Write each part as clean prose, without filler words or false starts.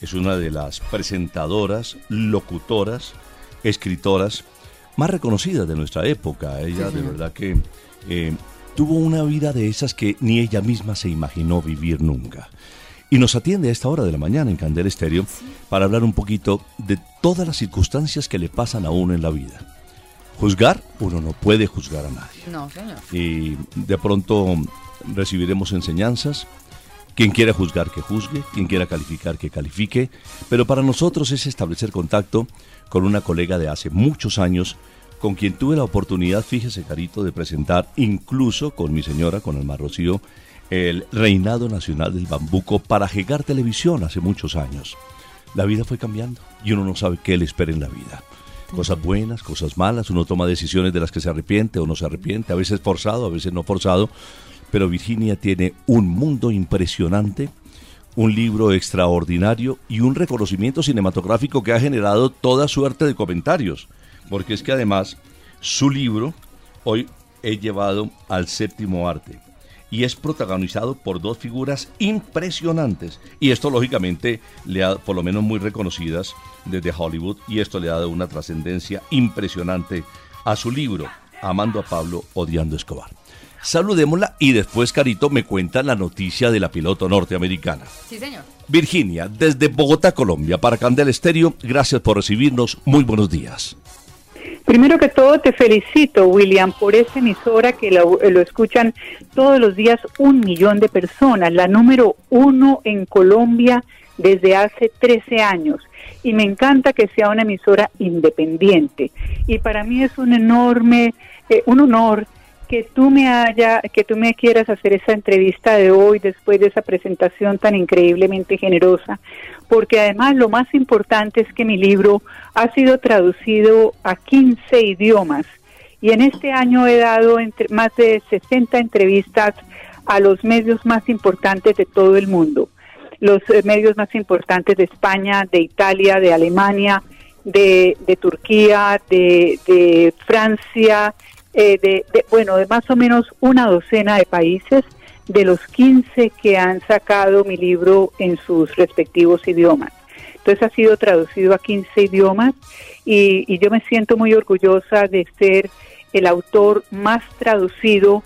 Es una de las presentadoras, locutoras, escritoras más reconocidas de nuestra época. Ella de verdad que tuvo una vida de esas que ni ella misma se imaginó vivir nunca. Y nos atiende a esta hora de la mañana en Candela Estéreo para hablar un poquito de todas las circunstancias que le pasan a uno en la vida. Juzgar, uno no puede juzgar a nadie. No, señor. Y de pronto recibiremos enseñanzas. Quien quiera juzgar, que juzgue. Quien quiera calificar, que califique. Pero para nosotros es establecer contacto con una colega de hace muchos años, con quien tuve la oportunidad, fíjese, Carito, de presentar, incluso con mi señora, con Alma Rocío, el reinado nacional del bambuco para Jegar Televisión hace muchos años. La vida fue cambiando y uno no sabe qué le espera en la vida. Cosas buenas, cosas malas, uno toma decisiones de las que se arrepiente o no se arrepiente, a veces forzado, a veces no forzado, pero Virginia tiene un mundo impresionante, un libro extraordinario y un reconocimiento cinematográfico que ha generado toda suerte de comentarios, porque es que además su libro hoy es llevado al séptimo arte y es protagonizado por dos figuras impresionantes. Y esto, lógicamente, le ha, por lo menos muy reconocidas desde Hollywood, y esto le ha dado una trascendencia impresionante a su libro, Amando a Pablo, odiando a Escobar. Saludémosla y después, Carito, me cuenta la noticia de la piloto norteamericana. Sí, señor. Virginia, desde Bogotá, Colombia, para Candela Estéreo, gracias por recibirnos. Muy buenos días. Primero que todo, te felicito, William, por esta emisora que lo escuchan todos los días 1 millón de personas, la número 1 en Colombia desde hace 13 años. Y me encanta que sea una emisora independiente. Y para mí es un enorme, un honor que tú me quieras hacer esa entrevista de hoy después de esa presentación tan increíblemente generosa, porque además lo más importante es que mi libro ha sido traducido a 15 idiomas y en este año he dado más de 60 entrevistas a los medios más importantes de todo el mundo, los medios más importantes de España, de Italia, de Alemania, de Turquía, de Francia, de más o menos una docena de países, de los 15 que han sacado mi libro en sus respectivos idiomas. Entonces ha sido traducido a 15 idiomas y yo me siento muy orgullosa de ser el autor más traducido,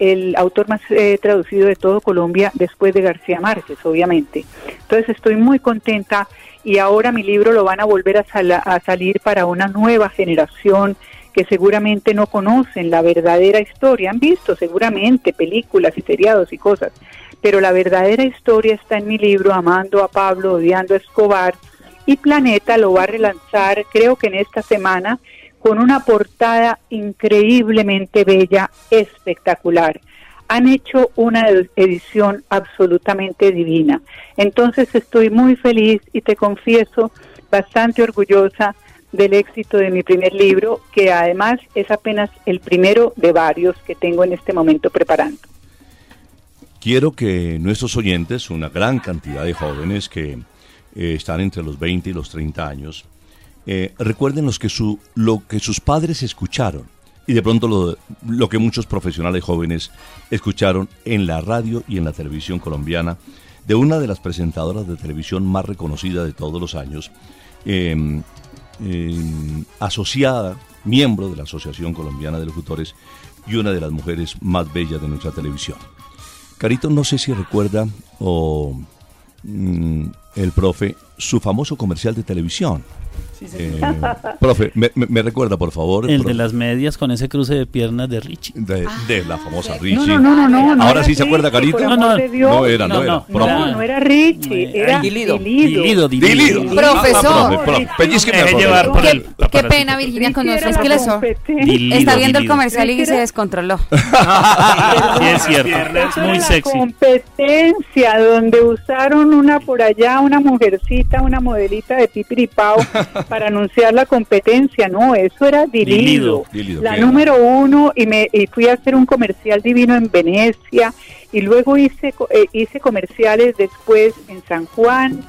traducido de todo Colombia después de García Márquez, obviamente. Entonces estoy muy contenta y ahora mi libro lo van a volver a salir para una nueva generación que seguramente no conocen la verdadera historia. Han visto seguramente películas y seriados y cosas, pero la verdadera historia está en mi libro Amando a Pablo, odiando a Escobar, y Planeta lo va a relanzar, creo que en esta semana, con una portada increíblemente bella, espectacular. Han hecho una edición absolutamente divina. Entonces estoy muy feliz y te confieso bastante orgullosa del éxito de mi primer libro, que además es apenas el primero de varios que tengo en este momento preparando. Quiero que nuestros oyentes, una gran cantidad de jóvenes que están entre los 20 y los 30 años, recuerden lo que sus padres escucharon y de pronto lo que muchos profesionales jóvenes escucharon en la radio y en la televisión colombiana, de una de las presentadoras de televisión más reconocida de todos los años, asociada, miembro de la Asociación Colombiana de Locutores y una de las mujeres más bellas de nuestra televisión. Carito, no sé si recuerda el profe, su famoso comercial de televisión. Sí, profe, ¿me recuerda, por favor? El profe de las medias con ese cruce de piernas de Richie. De la famosa Richie. No. ¿Ahora sí se acuerda, Carito? No era Richie, era Dilido. Profesor. Qué pena, Virginia, con nosotros, es que está viendo el comercial y se descontroló. Sí, es cierto, muy sexy. Competencia donde usaron una por allá, una mujercita, una modelita de pipiripao para anunciar la competencia. No, eso era Dilido, la número 1, y fui a hacer un comercial divino en Venecia y luego hice comerciales después en San Juan,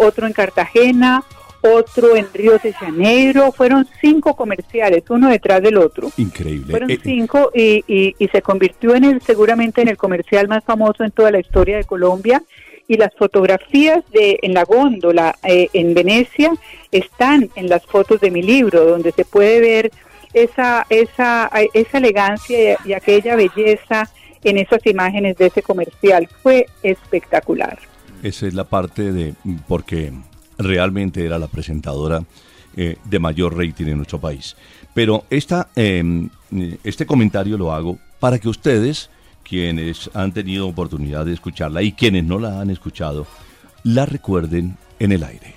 otro en Cartagena, otro en Río de Janeiro. Fueron 5 comerciales, uno detrás del otro. Increíble. Fueron 5 y se convirtió seguramente en el comercial más famoso en toda la historia de Colombia. y las fotografías en la góndola en Venecia están en las fotos de mi libro, donde se puede ver esa elegancia y aquella belleza en esas imágenes de ese comercial. Fue espectacular. Esa es la parte de, porque realmente era la presentadora de mayor rating en nuestro país. Pero este comentario lo hago para que ustedes, quienes han tenido oportunidad de escucharla y quienes no la han escuchado, la recuerden en el aire.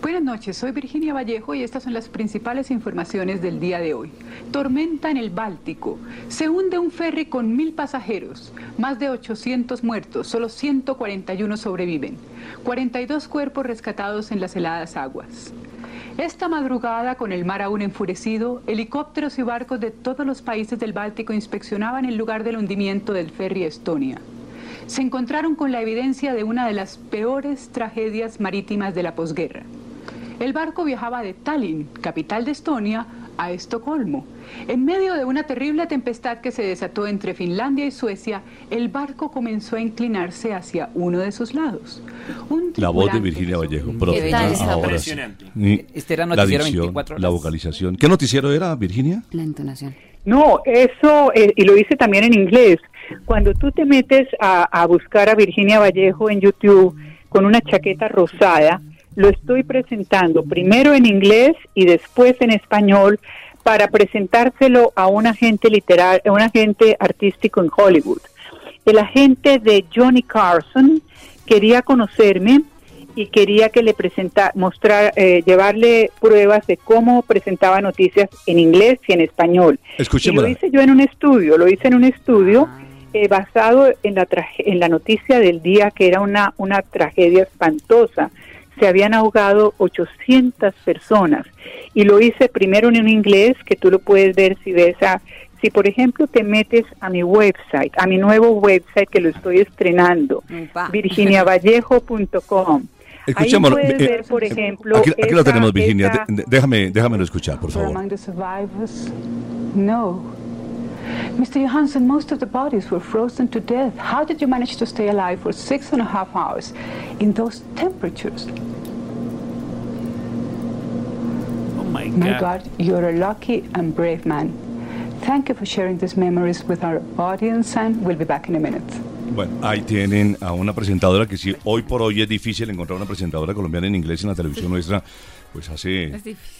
Buenas noches, soy Virginia Vallejo y estas son las principales informaciones del día de hoy. Tormenta en el Báltico. Se hunde un ferry con 1.000 pasajeros. Más de 800 muertos, solo 141 sobreviven. 42 cuerpos rescatados en las heladas aguas. Esta madrugada, con el mar aún enfurecido, helicópteros y barcos de todos los países del Báltico inspeccionaban el lugar del hundimiento del ferry Estonia. Se encontraron con la evidencia de una de las peores tragedias marítimas de la posguerra. El barco viajaba de Tallinn, capital de Estonia, a Estocolmo. En medio de una terrible tempestad que se desató entre Finlandia y Suecia, el barco comenzó a inclinarse hacia uno de sus lados. La voz de Virginia Vallejo, ahora sí. Este era noticiero 24 horas. La vocalización. ¿Qué noticiero era, Virginia? La entonación. No, eso, y lo hice también en inglés. Cuando tú te metes a buscar a Virginia Vallejo en YouTube con una chaqueta rosada, lo estoy presentando primero en inglés y después en español para presentárselo a un agente literario, a un agente artístico en Hollywood. El agente de Johnny Carson quería conocerme y quería que le llevarle pruebas de cómo presentaba noticias en inglés y en español. Escúcheme. Lo hice yo en un estudio, basado en la noticia del día, que era una tragedia espantosa. Se habían ahogado 800 personas, y lo hice primero en inglés, que tú lo puedes ver si por ejemplo te metes a mi website, a mi nuevo website que lo estoy estrenando, virginiavallejo.com. Escuchémoslo. Ahí puedes ver, por ejemplo, aquí lo tenemos, Virginia. Déjamelo escuchar, por favor. Among the survivors? No. Mr. Johansson, most of the bodies were frozen to death. How did you manage to stay alive for 6.5 hours in those temperatures? Oh my God. My God, you're a lucky and brave man. Thank you for sharing these memories with our audience, and we'll be back in a minute. Bueno, ahí tienen a una presentadora que, si hoy por hoy es difícil encontrar una presentadora colombiana en inglés en la televisión nuestra, pues hace,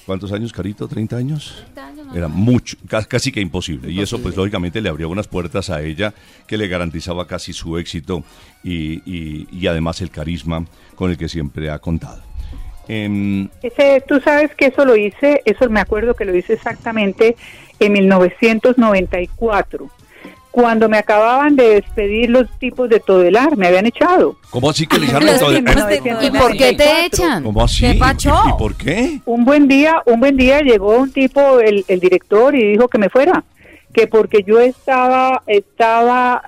¿cuántos años, Carito? ¿30 años? 30 años, no. Era mucho, casi que imposible. Y eso, pues, lógicamente le abrió unas puertas a ella que le garantizaba casi su éxito y además el carisma con el que siempre ha contado. Tú sabes que eso lo hice, eso me acuerdo que lo hice exactamente en 1994. Cuando me acababan de despedir los tipos de Todelar, me habían echado. ¿Cómo así que le echaron de Todelar? ¿Y por qué te echan? ¿Cómo así? ¿Qué pachó? ¿Y por qué? Un buen día llegó un tipo, el director, y dijo que me fuera, que porque yo estaba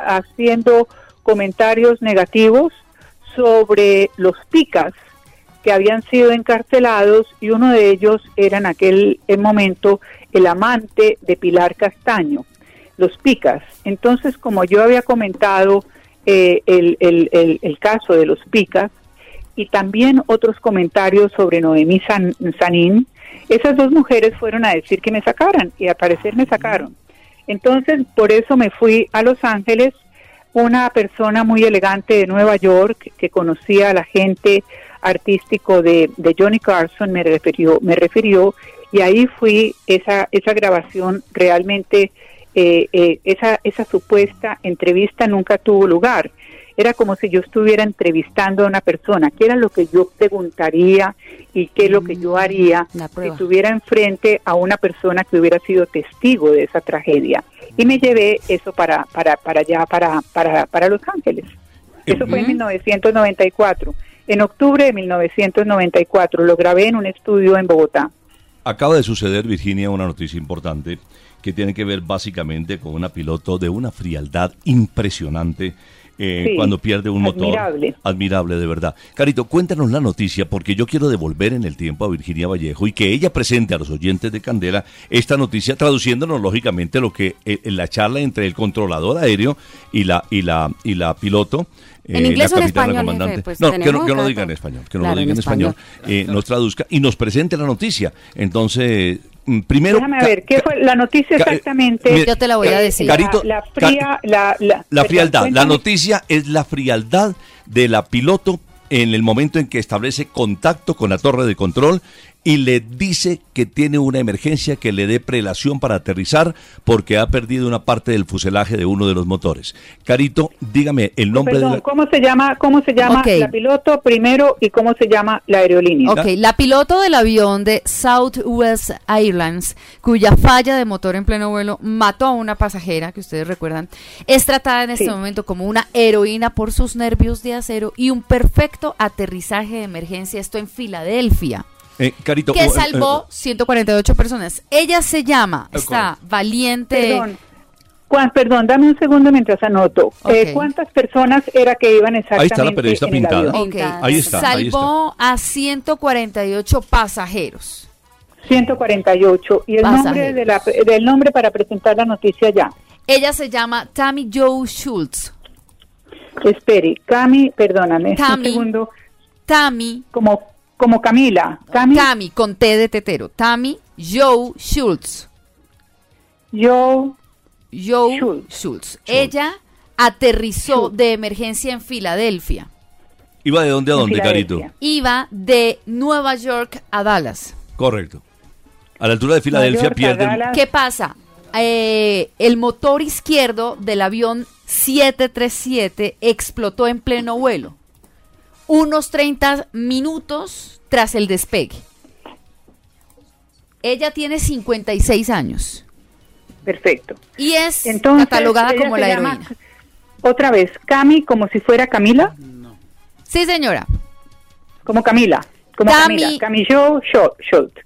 haciendo comentarios negativos sobre los picas que habían sido encarcelados, y uno de ellos era en aquel momento el amante de Pilar Castaño. Los picas. Entonces, como yo había comentado el caso de los picas y también otros comentarios sobre Noemí Sanín, esas dos mujeres fueron a decir que me sacaran, y al parecer me sacaron. Entonces, por eso me fui a Los Ángeles. Una persona muy elegante de Nueva York que conocía a la gente artístico de Johnny Carson me refirió, y ahí fui esa grabación realmente. Esa supuesta entrevista nunca tuvo lugar. Era como si yo estuviera entrevistando a una persona. ¿Qué era lo que yo preguntaría y qué es lo que yo haría si estuviera enfrente a una persona que hubiera sido testigo de esa tragedia? Y me llevé eso para allá, para Los Ángeles. Eso fue en 1994. En octubre de 1994 lo grabé en un estudio en Bogotá. Acaba de suceder, Virginia, una noticia importante que tiene que ver básicamente con una piloto de una frialdad impresionante cuando pierde un motor. Admirable, de verdad. Carito, cuéntanos la noticia, porque yo quiero devolver en el tiempo a Virginia Vallejo y que ella presente a los oyentes de Candela esta noticia, traduciéndonos lógicamente lo que la charla entre el controlador aéreo y la piloto en inglés o en español, jefe, pues no, que no lo diga en español, que no lo diga en español, nos traduzca y nos presente la noticia. Entonces, primero... Déjame ver, ¿qué fue la noticia exactamente? Yo te la voy a decir. Carito, la frialdad. Cuéntame. La noticia es la frialdad de la piloto en el momento en que establece contacto con la torre de control y le dice que tiene una emergencia que le dé prelación para aterrizar porque ha perdido una parte del fuselaje de uno de los motores. Carito, dígame el nombre de la... ¿Cómo se llama okay. La piloto primero y cómo se llama la aerolínea? Ok, la piloto del avión de Southwest Airlines, cuya falla de motor en pleno vuelo mató a una pasajera, que ustedes recuerdan, es tratada en este momento como una heroína por sus nervios de acero y un perfecto aterrizaje de emergencia, esto en Filadelfia. Carito, que salvó 148 personas. Ella se llama, está valiente. Perdón, dame un segundo mientras anoto. ¿Cuántas personas era que iban exactamente? Ahí está la periodista pintada. Ahí está. Salvó a 148 pasajeros. 148. Y el nombre del nombre para presentar la noticia ya. Ella se llama Tammie Jo Shults. Espere, Tammie, un segundo. Tammie. Como Camila. Tammie, con T de tetero. Tammie Jo Shults. Jo Shults. Ella aterrizó de emergencia en Filadelfia. ¿Iba de dónde a dónde, Carito? Iba de Nueva York a Dallas. Correcto. A la altura de Filadelfia pierden. ¿Qué pasa? El motor izquierdo del avión 737 explotó en pleno vuelo. Unos 30 minutos tras el despegue. Ella tiene 56 años. Perfecto. Y es catalogada como la heroína. Otra vez, Cami, como si fuera Camila. No. Sí, señora. Como Camila. Como Camila. Tammie Jo Shults.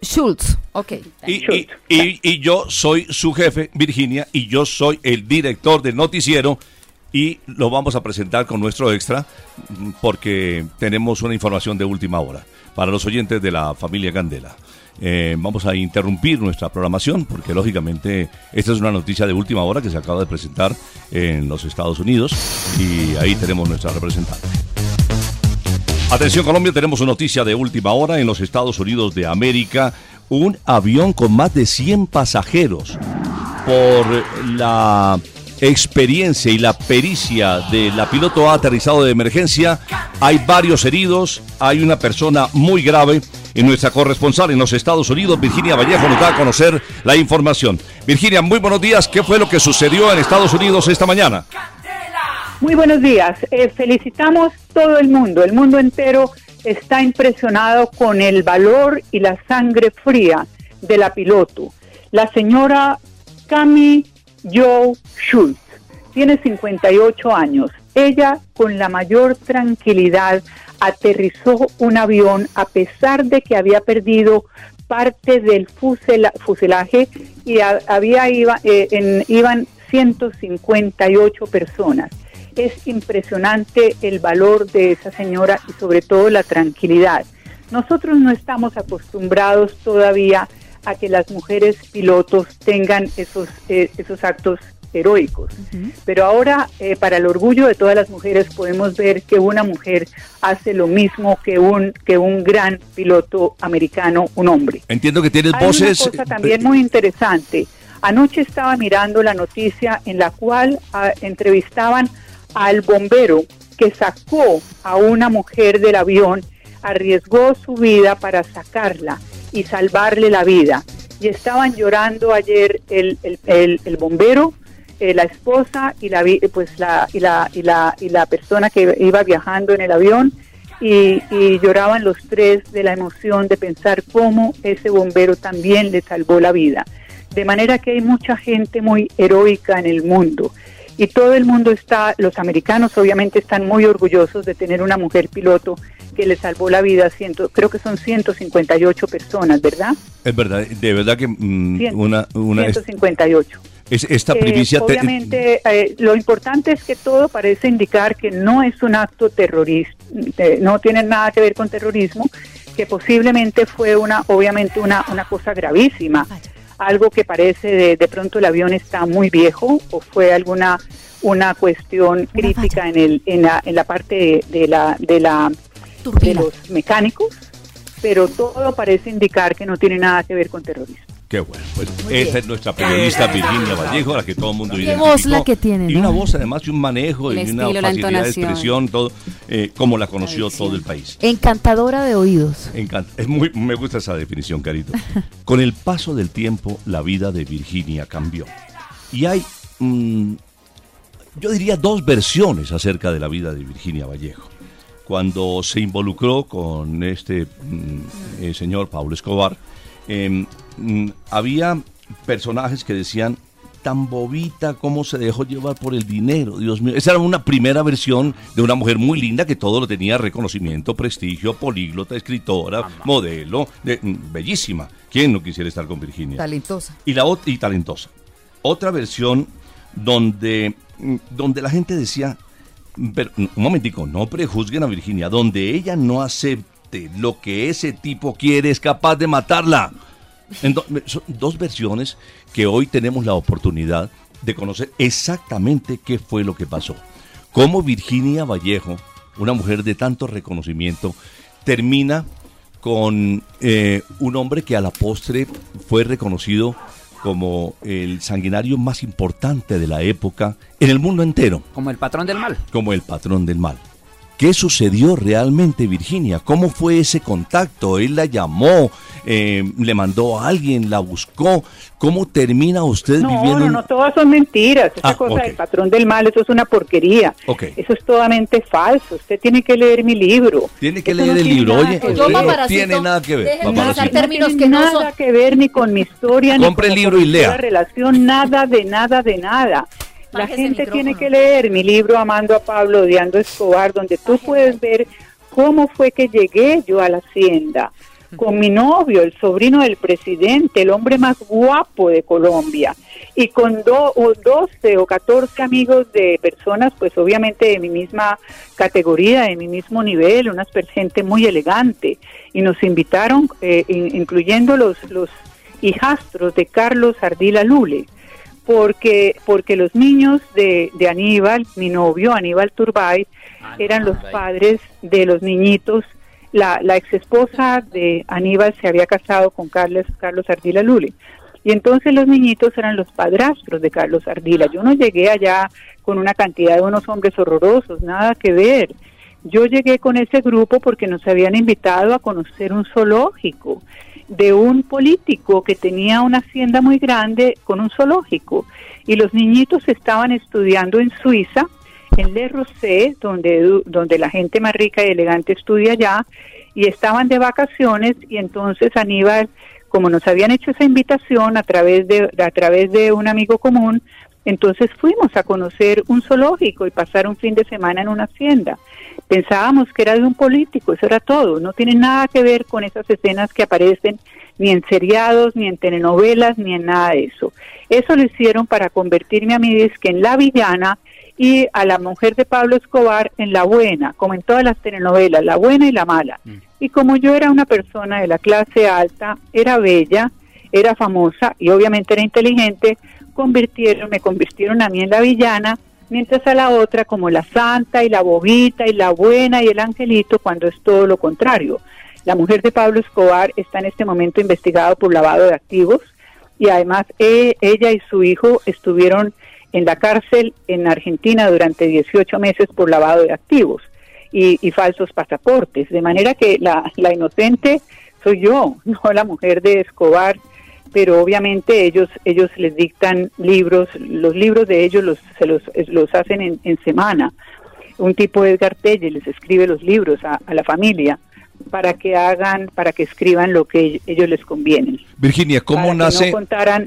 Shults, ok. Y yo soy su jefe, Virginia, y yo soy el director del noticiero. Y lo vamos a presentar con nuestro extra porque tenemos una información de última hora para los oyentes de la familia Candela. Vamos a interrumpir nuestra programación porque lógicamente esta es una noticia de última hora que se acaba de presentar en los Estados Unidos y ahí tenemos nuestra representante. Atención Colombia, tenemos una noticia de última hora en los Estados Unidos de América. Un avión con más de 100 pasajeros por la... experiencia y la pericia de la piloto ha aterrizado de emergencia. Hay varios heridos, hay una persona muy grave. Y nuestra corresponsal en los Estados Unidos, Virginia Vallejo, nos da a conocer la información. Virginia, muy buenos días. ¿Qué fue lo que sucedió en Estados Unidos esta mañana? Muy buenos días. Felicitamos todo el mundo. El mundo entero está impresionado con el valor y la sangre fría de la piloto. La señora Tammie Jo Shults tiene 58 años. Ella, con la mayor tranquilidad, aterrizó un avión a pesar de que había perdido parte del fuselaje y iban 158 personas. Es impresionante el valor de esa señora y sobre todo la tranquilidad. Nosotros no estamos acostumbrados todavía a que las mujeres pilotos tengan esos actos heroicos. Uh-huh. Pero ahora, para el orgullo de todas las mujeres, podemos ver que una mujer hace lo mismo que un gran piloto americano, un hombre. Entiendo que tienes voces... Hay una cosa también muy interesante. Anoche estaba mirando la noticia en la cual entrevistaban al bombero que sacó a una mujer del avión, arriesgó su vida para sacarla y salvarle la vida. Y estaban llorando ayer el bombero, la esposa y la persona que iba viajando en el avión y lloraban los tres de la emoción de pensar cómo ese bombero también le salvó la vida. De manera que hay mucha gente muy heroica en el mundo y todo el mundo los americanos obviamente están muy orgullosos de tener una mujer piloto que le salvó la vida, creo que son 158 personas, ¿verdad? Es verdad, de verdad que... 158. Esta primicia... obviamente, lo importante es que todo parece indicar que no es un acto terrorista, no tiene nada que ver con terrorismo, que posiblemente fue una cosa gravísima. algo que parece de pronto el avión está muy viejo o fue alguna una cuestión crítica en la parte de los mecánicos, pero todo parece indicar que no tiene nada que ver con terrorismo. Qué bueno, pues esa es nuestra periodista Virginia Vallejo, a la que todo el mundo identificó. Qué voz la que tiene, ¿no? Y una voz además y un manejo, el y estilo, una facilidad de expresión, todo, como la conoció todo el país. Encantadora de oídos. Me gusta esa definición, Carito. Con el paso del tiempo, la vida de Virginia cambió. Y hay, yo diría, dos versiones acerca de la vida de Virginia Vallejo. Cuando se involucró con este señor Pablo Escobar, había personajes que decían, tan bobita, cómo se dejó llevar por el dinero, Dios mío. Esa era una primera versión de una mujer muy linda que todo lo tenía, reconocimiento, prestigio, políglota, escritora, modelo, bellísima. ¿Quién no quisiera estar con Virginia? Talentosa. Y talentosa. Otra versión donde la gente decía, pero, un momentico, no prejuzguen a Virginia, donde ella no acepte lo que ese tipo quiere es capaz de matarla. Son dos versiones que hoy tenemos la oportunidad de conocer exactamente qué fue lo que pasó. Cómo Virginia Vallejo, una mujer de tanto reconocimiento, termina con un hombre que a la postre fue reconocido como el sanguinario más importante de la época en el mundo entero. Como el patrón del mal. Como el patrón del mal. ¿Qué sucedió realmente, Virginia? ¿Cómo fue ese contacto? Él la llamó, le mandó a alguien, la buscó. ¿Cómo termina usted viviendo? No, todas son mentiras. Esa cosa del patrón del mal, eso es una porquería. Okay. Eso es totalmente falso. Usted tiene que leer mi libro. Tiene que leer el libro. Oye, usted no tiene nada que ver. Nada que ver ni con mi historia, compre ni con el libro y lea. Relación, nada. La gente tiene que leer mi libro Amando a Pablo, odiando a Escobar, donde tú puedes ver cómo fue que llegué yo a la hacienda con mi novio, el sobrino del presidente, el hombre más guapo de Colombia, y con 12 o 14 amigos de personas, pues obviamente de mi misma categoría, de mi mismo nivel, una gente muy elegante, y nos invitaron, incluyendo los hijastros de Carlos Ardila Lülle, porque los niños de Aníbal, mi novio Aníbal Turbay, eran los padres de los niñitos. La exesposa de Aníbal se había casado con Carlos Ardila Lülle, y entonces los niñitos eran los padrastros de Carlos Ardila. Yo no llegué allá con una cantidad de unos hombres horrorosos, nada que ver. Yo llegué con ese grupo porque nos habían invitado a conocer un zoológico de un político que tenía una hacienda muy grande con un zoológico, y los niñitos estaban estudiando en Suiza, en Le Rosé, donde la gente más rica y elegante estudia allá, y estaban de vacaciones, y entonces Aníbal, como nos habían hecho esa invitación a través de un amigo común, entonces fuimos a conocer un zoológico y pasar un fin de semana en una hacienda. Pensábamos que era de un político, eso era todo. No tiene nada que ver con esas escenas que aparecen ni en seriados, ni en telenovelas, ni en nada de eso. Eso lo hicieron para convertirme a mí disque en la villana y a la mujer de Pablo Escobar en la buena, como en todas las telenovelas, la buena y la mala. Y como yo era una persona de la clase alta, era bella, era famosa y obviamente era inteligente, me convirtieron a mí en la villana, mientras a la otra como la santa y la bobita y la buena y el angelito, cuando es todo lo contrario. La mujer de Pablo Escobar está en este momento investigada por lavado de activos, y además ella y su hijo estuvieron en la cárcel en Argentina durante 18 meses por lavado de activos y falsos pasaportes, de manera que la inocente soy yo, no la mujer de Escobar. Pero obviamente ellos les dictan libros, los libros de ellos se los hacen en Semana. Un tipo Edgar Telle les escribe los libros a la familia para que escriban lo que ellos les conviene. Virginia,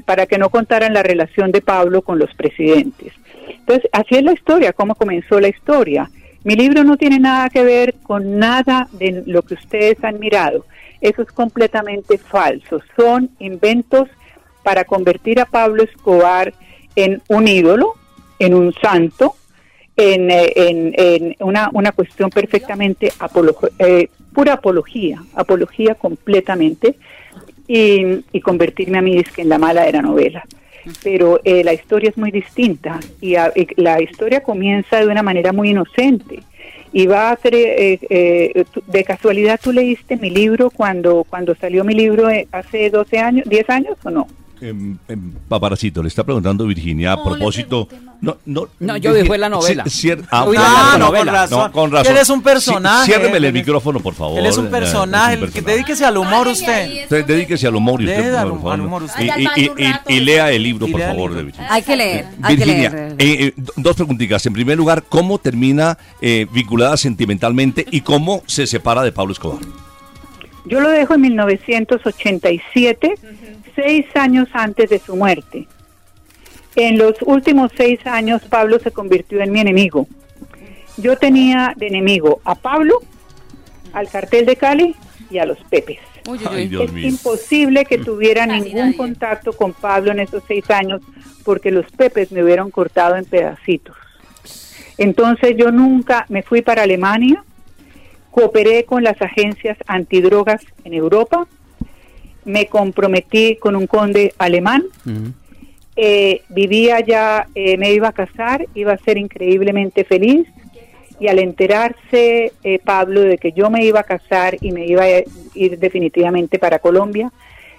para que no contaran la relación de Pablo con los presidentes. Entonces, así es la historia, cómo comenzó la historia. Mi libro no tiene nada que ver con nada de lo que ustedes han mirado. Eso es completamente falso. Son inventos para convertir a Pablo Escobar en un ídolo, en un santo, en una cuestión perfectamente pura apología completamente. y convertirme a mí es que en la mala de la novela. Pero la historia es muy distinta y la historia comienza de una manera muy inocente y va a ser, de casualidad tú leíste mi libro cuando salió mi libro hace 12 años, 10 años o no. Paparacito, le está preguntando Virginia a propósito. No, yo dije la novela. Con razón. Él es un personaje. Ciérremele el micrófono, por favor. Él es un personaje. Dedíquese al humor usted. Dedíquese al humor y usted lea el libro, por favor, de Virginia. Hay que leer. Virginia, dos preguntitas. En primer lugar, ¿cómo termina vinculada sentimentalmente y cómo se separa de Pablo Escobar? Yo lo dejo en 1987, 6 años antes de su muerte. En los últimos 6 años, Pablo se convirtió en mi enemigo. Yo tenía de enemigo a Pablo, al cartel de Cali y a los Pepes. Ay, Dios mío. Es imposible que tuviera ningún contacto con Pablo en esos 6 años, porque los Pepes me hubieran cortado en pedacitos. Entonces yo nunca me fui para Alemania. Cooperé con las agencias antidrogas en Europa, me comprometí con un conde alemán, vivía allá, me iba a casar, iba a ser increíblemente feliz, y al enterarse Pablo de que yo me iba a casar y me iba a ir definitivamente para Colombia,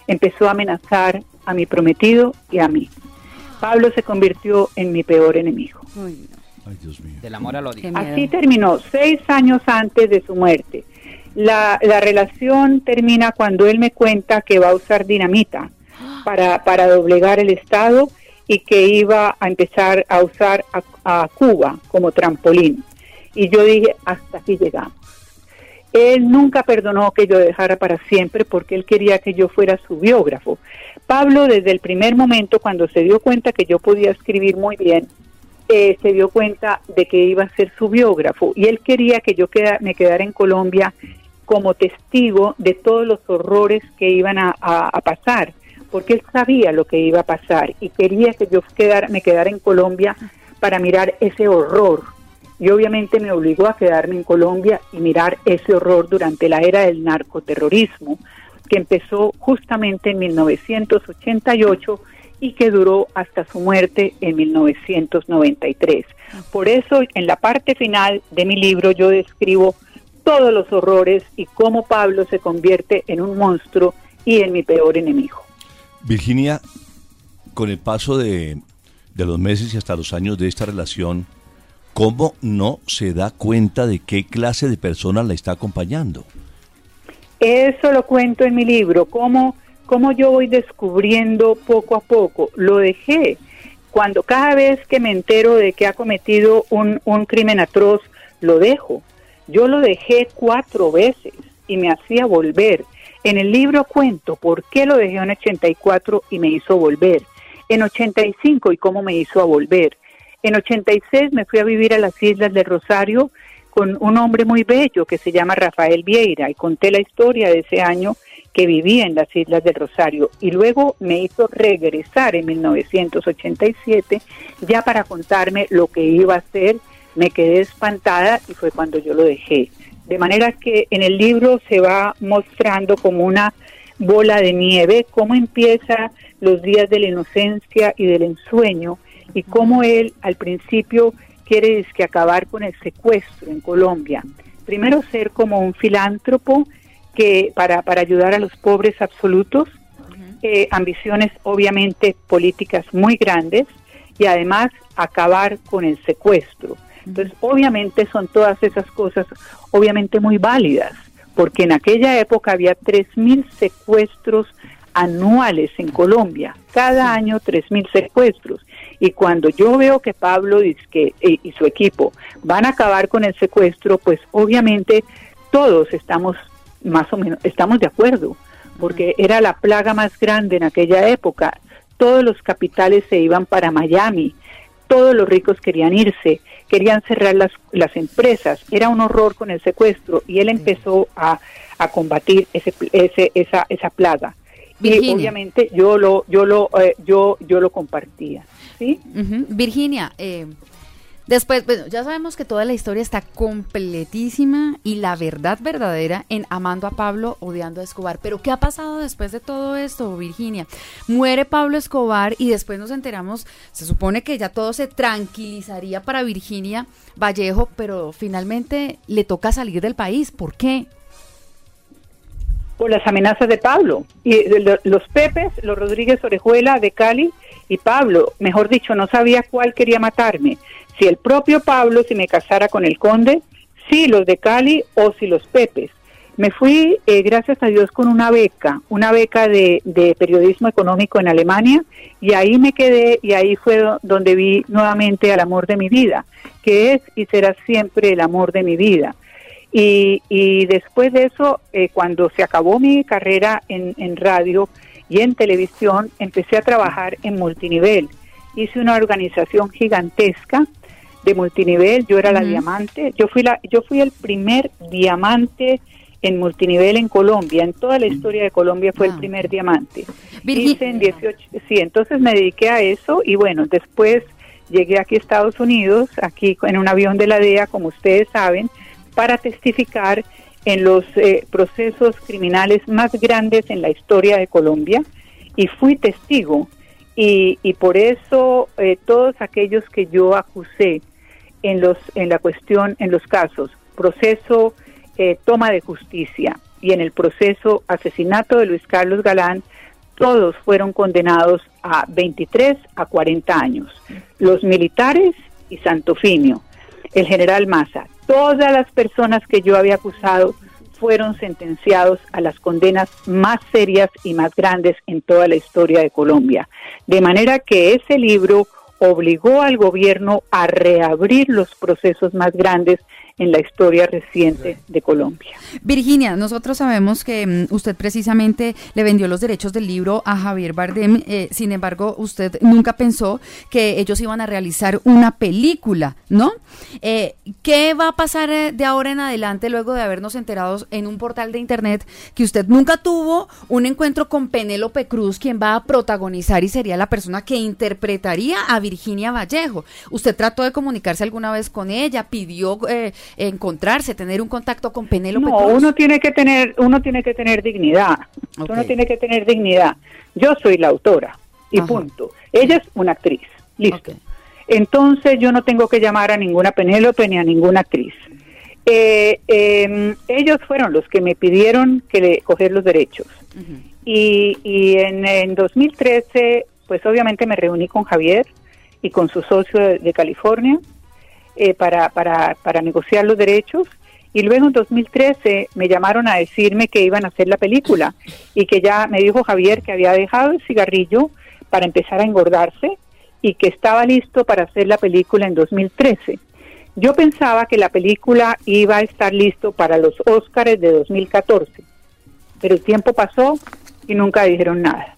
empezó a amenazar a mi prometido y a mí. Pablo se convirtió en mi peor enemigo. Uy, no. Ay, Dios mío. Del amor a lo dicho. Así terminó, 6 años antes de su muerte. La relación termina cuando él me cuenta que va a usar dinamita para doblegar el Estado y que iba a empezar a usar a Cuba como trampolín. Y yo dije, hasta aquí llegamos. Él nunca perdonó que yo dejara para siempre porque él quería que yo fuera su biógrafo. Pablo, desde el primer momento, cuando se dio cuenta que yo podía escribir muy bien, se dio cuenta de que iba a ser su biógrafo y él quería que yo me quedara en Colombia como testigo de todos los horrores que iban a pasar, porque él sabía lo que iba a pasar y quería que yo me quedara en Colombia para mirar ese horror, y obviamente me obligó a quedarme en Colombia y mirar ese horror durante la era del narcoterrorismo, que empezó justamente en 1988 y que duró hasta su muerte en 1993. Por eso, en la parte final de mi libro, yo describo todos los horrores y cómo Pablo se convierte en un monstruo y en mi peor enemigo. Virginia, con el paso de los meses y hasta los años de esta relación, ¿cómo no se da cuenta de qué clase de persona la está acompañando? Eso lo cuento en mi libro, cómo yo voy descubriendo poco a poco. Lo dejé cuando cada vez que me entero de que ha cometido un crimen atroz, lo dejo. Yo lo dejé 4 veces y me hacía volver. En el libro cuento por qué lo dejé en 84 y me hizo volver. En 85 y cómo me hizo volver. En 86 me fui a vivir a las Islas del Rosario con un hombre muy bello que se llama Rafael Vieira, y conté la historia de ese año que vivía en las Islas del Rosario, y luego me hizo regresar en 1987 ya para contarme lo que iba a hacer. Me quedé espantada y fue cuando yo lo dejé. De manera que en el libro se va mostrando como una bola de nieve, cómo empieza los días de la inocencia y del ensueño, y cómo él al principio quiere es que acabar con el secuestro en Colombia. Primero ser como un filántropo, que para ayudar a los pobres absolutos, ambiciones obviamente políticas muy grandes, y además acabar con el secuestro. Entonces obviamente son todas esas cosas obviamente muy válidas, porque en aquella época había 3.000 secuestros anuales en Colombia, cada año 3.000 secuestros, y cuando yo veo que Pablo y su equipo van a acabar con el secuestro, pues obviamente todos estamos más o menos, estamos de acuerdo, porque era la plaga más grande en aquella época. Todos los capitales se iban para Miami, todos los ricos querían irse, querían cerrar las empresas, era un horror con el secuestro, y él empezó a combatir esa plaga. Virginia. Y obviamente yo lo compartía, ¿sí? Virginia, Después, bueno, ya sabemos que toda la historia está completísima y la verdad verdadera en Amando a Pablo, odiando a Escobar. Pero ¿qué ha pasado después de todo esto, Virginia? Muere Pablo Escobar y después nos enteramos, se supone que ya todo se tranquilizaría para Virginia Vallejo, pero finalmente le toca salir del país. ¿Por qué? Por las amenazas de Pablo, y de los Pepes, los Rodríguez Orejuela de Cali y Pablo, mejor dicho, no sabía cuál quería matarme, si el propio Pablo, si me casara con el conde, si los de Cali o si los Pepes. Me fui, gracias a Dios, con una beca de periodismo económico en Alemania, y ahí me quedé, y ahí fue donde vi nuevamente al amor de mi vida, que es y será siempre el amor de mi vida. Y después de eso, cuando se acabó mi carrera en radio y en televisión, empecé a trabajar en multinivel. Hice una organización gigantesca de multinivel, yo era la diamante, yo fui el primer diamante en multinivel en Colombia, en toda la historia de Colombia fue el primer diamante. Hice en 18, sí, entonces me dediqué a eso y bueno, después llegué aquí a Estados Unidos, aquí en un avión de la DEA, como ustedes saben, para testificar en los procesos criminales más grandes en la historia de Colombia, y fui testigo, y por eso todos aquellos que yo acusé en los casos, proceso toma de justicia, y en el proceso asesinato de Luis Carlos Galán, todos fueron condenados a 23 a 40 años, los militares y Santofimio, el general Massa. Todas las personas que yo había acusado fueron sentenciados a las condenas más serias y más grandes en toda la historia de Colombia. De manera que ese libro obligó al gobierno a reabrir los procesos más grandes en la historia reciente de Colombia. Virginia, nosotros sabemos que usted precisamente le vendió los derechos del libro a Javier Bardem, sin embargo, usted nunca pensó que ellos iban a realizar una película, ¿no? ¿Qué va a pasar de ahora en adelante luego de habernos enterado en un portal de internet que usted nunca tuvo un encuentro con Penélope Cruz, quien va a protagonizar y sería la persona que interpretaría a Virginia Vallejo? ¿Usted trató de comunicarse alguna vez con ella? ¿Pidió encontrarse, tener un contacto con Penélope Cruz? No, uno tiene que tener dignidad. Okay. Uno tiene que tener dignidad. Yo soy la autora y punto. Ella es una actriz, listo. Okay. Entonces yo no tengo que llamar a ninguna Penélope ni a ninguna actriz. Ellos fueron los que me pidieron que le coger los derechos. Uh-huh. Y en 2013, pues obviamente me reuní con Javier y con su socio de California. Para negociar los derechos, y luego en 2013 me llamaron a decirme que iban a hacer la película y que ya me dijo Javier que había dejado el cigarrillo para empezar a engordarse y que estaba listo para hacer la película en 2013. Yo pensaba que la película iba a estar listo para los Óscares de 2014, pero el tiempo pasó y nunca dijeron nada.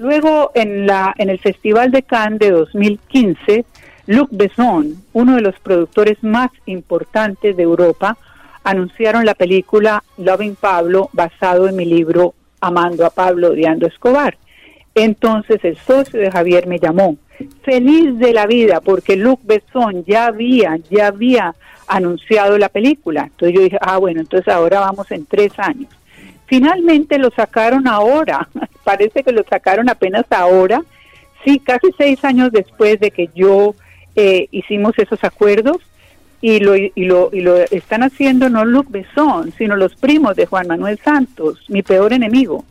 Luego en el Festival de Cannes de 2015, Luc Besson, uno de los productores más importantes de Europa, anunciaron la película Loving Pablo, basado en mi libro Amando a Pablo, odiando a Escobar. Entonces el socio de Javier me llamó, feliz de la vida, porque Luc Besson ya había anunciado la película. Entonces yo dije, bueno, entonces ahora vamos en 3 años. Finalmente lo sacaron ahora, parece que lo sacaron apenas ahora, sí, casi 6 años después de que yo... hicimos esos acuerdos y lo están haciendo no Luc Besson, sino los primos de Juan Manuel Santos, mi peor enemigo.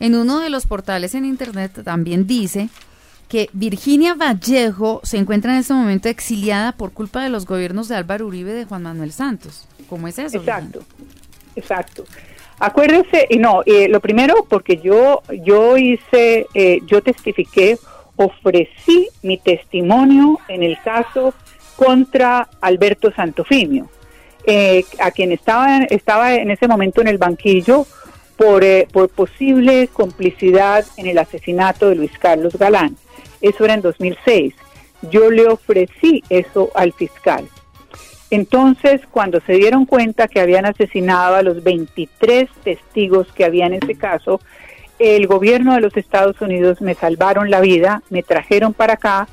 En uno de los portales en internet también dice que Virginia Vallejo se encuentra en este momento exiliada por culpa de los gobiernos de Álvaro Uribe y de Juan Manuel Santos. ¿Cómo es eso? Exacto. Acuérdense, lo primero, porque yo testifiqué, ofrecí mi testimonio en el caso contra Alberto Santofimio, a quien estaba en ese momento en el banquillo por posible complicidad en el asesinato de Luis Carlos Galán. Eso era en 2006. Yo le ofrecí eso al fiscal. Entonces, cuando se dieron cuenta que habían asesinado a los 23 testigos que había en ese caso, el gobierno de los Estados Unidos me salvaron la vida, me trajeron para acá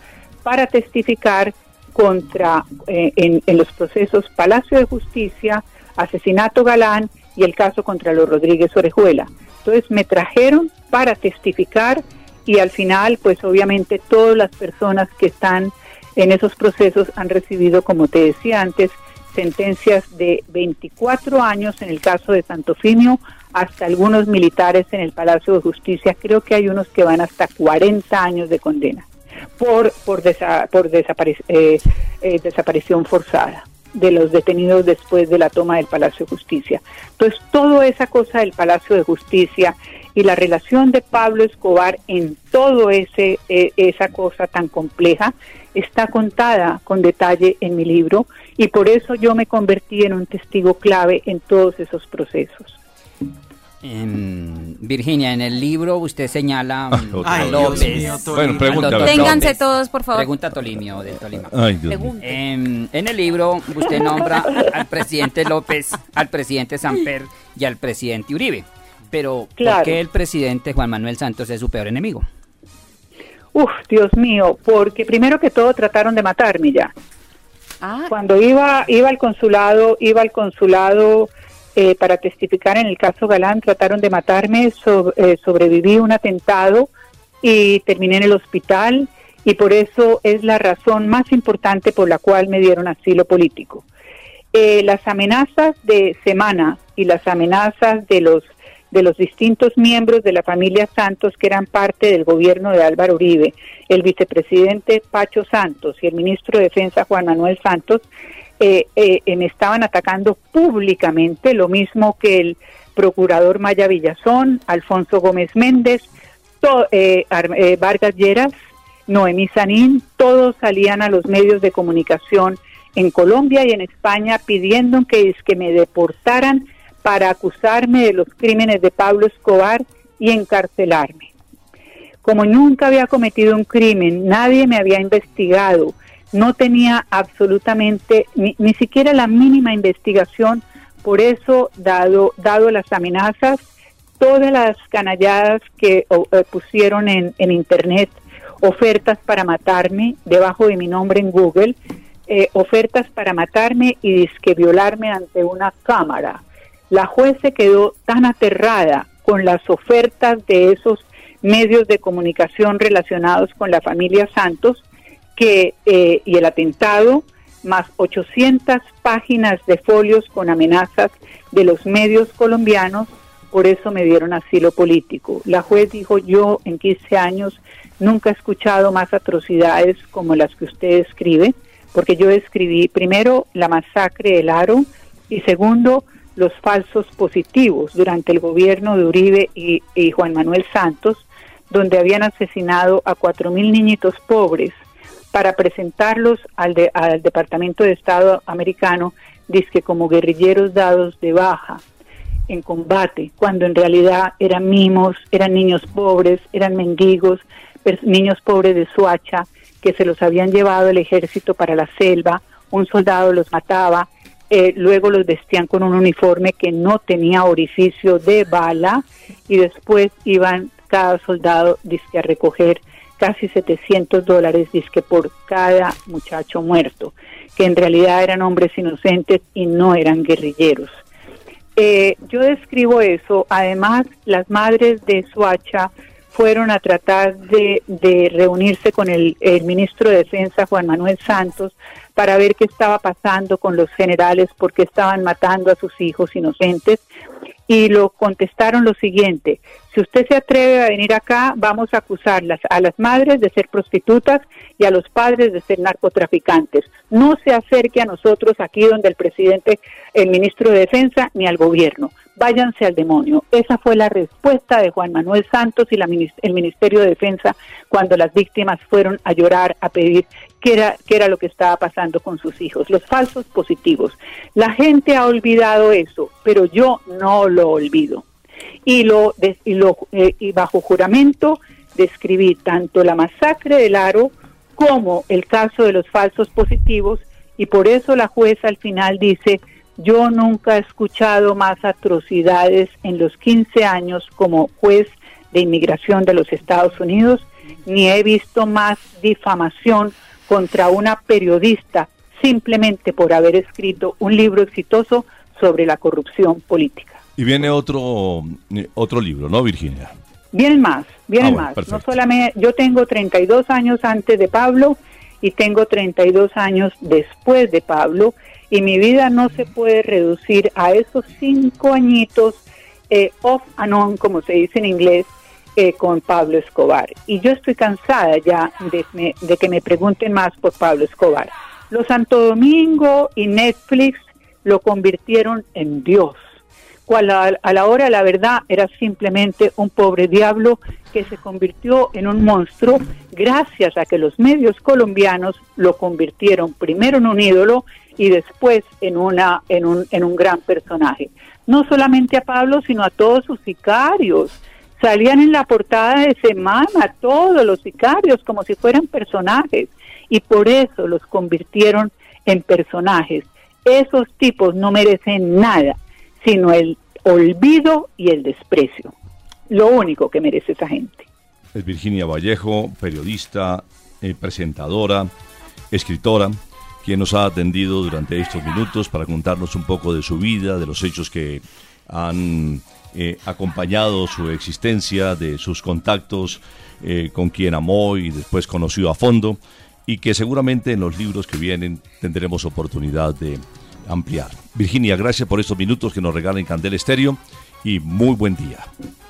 para testificar contra en los procesos Palacio de Justicia, asesinato Galán y el caso contra los Rodríguez Orejuela. Entonces me trajeron para testificar y al final, pues obviamente todas las personas que están en esos procesos han recibido, como te decía antes, sentencias de 24 años en el caso de Santofimio, hasta algunos militares en el Palacio de Justicia, creo que hay unos que van hasta 40 años de condena por desaparición forzada de los detenidos después de la toma del Palacio de Justicia. Entonces, toda esa cosa del Palacio de Justicia y la relación de Pablo Escobar en todo ese esa cosa tan compleja está contada con detalle en mi libro, y por eso yo me convertí en un testigo clave en todos esos procesos. Virginia, en el libro usted señala López. Bueno, pregúntale. Ténganse todos, por favor. Pregunta Tolimio del Tolima. En el libro usted nombra al presidente López, al presidente Samper y al presidente Uribe. Pero claro, ¿por qué el presidente Juan Manuel Santos es su peor enemigo? Uf, Dios mío, porque primero que todo trataron de matarme ya. Cuando iba al consulado para testificar en el caso Galán, trataron de matarme, sobreviví un atentado y terminé en el hospital, y por eso es la razón más importante por la cual me dieron asilo político. Las amenazas de Semana y las amenazas de los distintos miembros de la familia Santos, que eran parte del gobierno de Álvaro Uribe, el vicepresidente Pacho Santos y el ministro de Defensa Juan Manuel Santos, me estaban atacando públicamente, lo mismo que el procurador Maya Villazón, Alfonso Gómez Méndez, Vargas Lleras, Noemí Sanín, todos salían a los medios de comunicación en Colombia y en España pidiendo que me deportaran para acusarme de los crímenes de Pablo Escobar y encarcelarme. Como nunca había cometido un crimen, nadie me había investigado, no tenía absolutamente ni siquiera la mínima investigación, por eso, dado las amenazas, todas las canalladas que pusieron en internet, ofertas para matarme, debajo de mi nombre en Google, ofertas para matarme y dizque violarme ante una cámara. La juez se quedó tan aterrada con las ofertas de esos medios de comunicación relacionados con la familia Santos que y el atentado, más 800 páginas de folios con amenazas de los medios colombianos, por eso me dieron asilo político. La juez dijo, yo en 15 años nunca he escuchado más atrocidades como las que usted escribe, porque yo escribí primero la masacre del Aro y segundo, los falsos positivos durante el gobierno de Uribe y Juan Manuel Santos, donde habían asesinado a 4.000 niñitos pobres para presentarlos al Departamento de Estado americano, dizque como guerrilleros dados de baja en combate, cuando en realidad eran mimos, eran niños pobres, eran mendigos, niños pobres de Soacha, que se los habían llevado el ejército para la selva, un soldado los mataba, luego los vestían con un uniforme que no tenía orificio de bala y después iban cada soldado dizque a recoger casi $700 dizque por cada muchacho muerto, que en realidad eran hombres inocentes y no eran guerrilleros. Yo describo eso. Además, las madres de Soacha fueron a tratar de reunirse con el ministro de Defensa, Juan Manuel Santos, para ver qué estaba pasando con los generales, por qué estaban matando a sus hijos inocentes, y lo contestaron lo siguiente: si usted se atreve a venir acá, vamos a acusarlas a las madres de ser prostitutas y a los padres de ser narcotraficantes. No se acerque a nosotros aquí donde el presidente, el ministro de Defensa, ni al gobierno. Váyanse al demonio. Esa fue la respuesta de Juan Manuel Santos y el Ministerio de Defensa cuando las víctimas fueron a llorar, a pedir qué era lo que estaba pasando con sus hijos, los falsos positivos. La gente ha olvidado eso, pero yo no lo olvido. Y bajo juramento describí tanto la masacre del Aro como el caso de los falsos positivos, y por eso la jueza al final dice: yo nunca he escuchado más atrocidades en los 15 años como juez de inmigración de los Estados Unidos, ni he visto más difamación contra una periodista simplemente por haber escrito un libro exitoso sobre la corrupción política. Y viene otro libro, ¿no, Virginia? Vienen más. Perfecto. No solamente, yo tengo 32 años antes de Pablo y tengo 32 años después de Pablo, y mi vida no se puede reducir a esos 5 añitos off and on, como se dice en inglés, con Pablo Escobar. Y yo estoy cansada ya de que me pregunten más por Pablo Escobar. Lo Santo Domingo y Netflix lo convirtieron en Dios, cual a la hora la verdad era simplemente un pobre diablo que se convirtió en un monstruo gracias a que los medios colombianos lo convirtieron primero en un ídolo y después en un gran personaje. No solamente a Pablo, sino a todos sus sicarios. Salían en la portada de Semana todos los sicarios como si fueran personajes, y por eso los convirtieron en personajes. Esos tipos no merecen nada, sino el olvido y el desprecio. Lo único que merece esa gente. Es Virginia Vallejo, periodista, presentadora, escritora, quien nos ha atendido durante estos minutos para contarnos un poco de su vida, de los hechos que han acompañado su existencia, de sus contactos con quien amó y después conoció a fondo, y que seguramente en los libros que vienen tendremos oportunidad de ampliar. Virginia, gracias por estos minutos que nos regalan Candela Estéreo y muy buen día.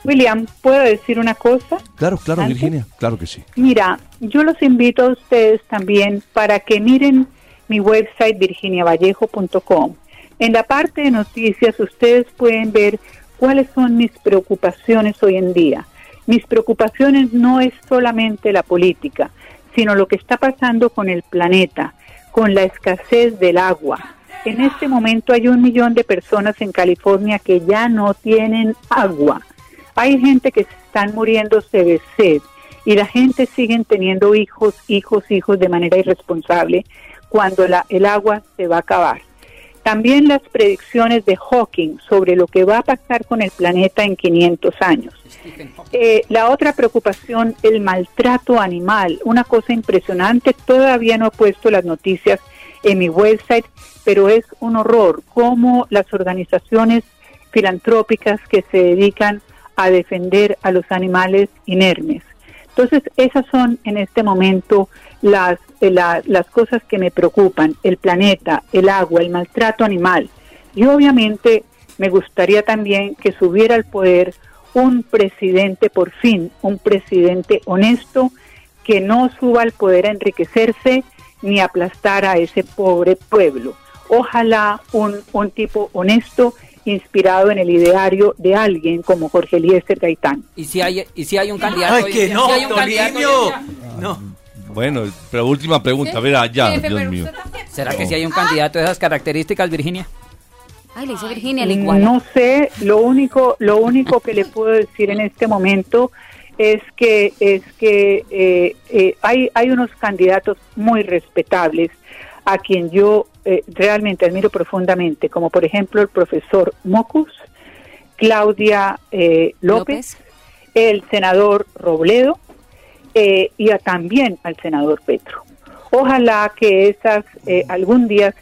William, ¿puedo decir una cosa? Claro, antes. Virginia, claro que sí. Mira, yo los invito a ustedes también para que miren mi website virginiavallejo.com. En la parte de noticias ustedes pueden ver cuáles son mis preocupaciones hoy en día. Mis preocupaciones no es solamente la política, sino lo que está pasando con el planeta, con la escasez del agua. En este momento hay 1 millón de personas en California que ya no tienen agua. Hay gente que se están muriéndose de sed y la gente sigue teniendo hijos de manera irresponsable cuando el agua se va a acabar. También las predicciones de Hawking sobre lo que va a pasar con el planeta en 500 años. La otra preocupación, el maltrato animal. Una cosa impresionante, todavía no he puesto las noticias en mi website, pero es un horror cómo las organizaciones filantrópicas que se dedican a defender a los animales inermes. Entonces, esas son en este momento las cosas que me preocupan: el planeta, el agua, el maltrato animal. Y obviamente me gustaría también que subiera al poder un presidente, por fin, un presidente honesto, que no suba al poder a enriquecerse ni aplastar a ese pobre pueblo. Ojalá un tipo honesto, inspirado en el ideario de alguien como Jorge Eliezer Gaitán. ¿Y si hay un candidato? ¡Ay, que no, Tolinio! No. Bueno, pero última pregunta. A ver, allá, Dios mío. ¿Será que si hay un candidato de esas características, Virginia? Ay, le hizo Virginia el igual. No sé, lo único que le puedo decir en este momento es que hay unos candidatos muy respetables a quien yo realmente admiro profundamente, como por ejemplo el profesor Mocus, Claudia López, el senador Robledo y también al senador Petro. Ojalá que esas algún día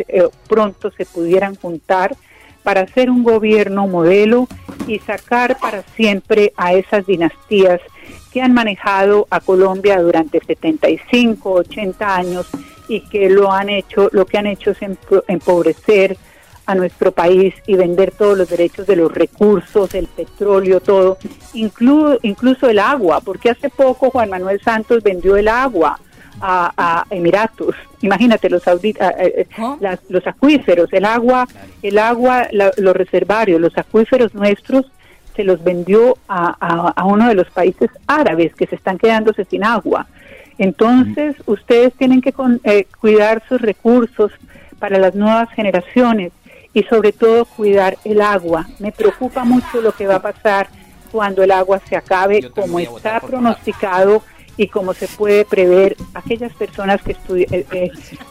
pronto se pudieran juntar para hacer un gobierno modelo y sacar para siempre a esas dinastías que han manejado a Colombia durante 75, 80 años y que lo que han hecho es empobrecer a nuestro país y vender todos los derechos de los recursos, el petróleo, todo, incluso el agua, porque hace poco Juan Manuel Santos vendió el agua a Emiratos. Imagínate los acuíferos, el agua, los reservarios, los acuíferos nuestros se los vendió a uno de los países árabes que se están quedándose sin agua. Entonces, ustedes tienen que cuidar sus recursos para las nuevas generaciones y sobre todo cuidar el agua. Me preocupa mucho lo que va a pasar cuando el agua se acabe, como está pronosticado y como se puede prever. Aquellas personas que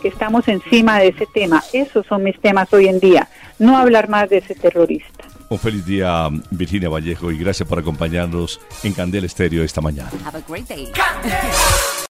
estamos encima de ese tema, esos son mis temas hoy en día, no hablar más de ese terrorista. Un feliz día, Virginia Vallejo, y gracias por acompañarnos en Candela Estéreo esta mañana. Have a great day.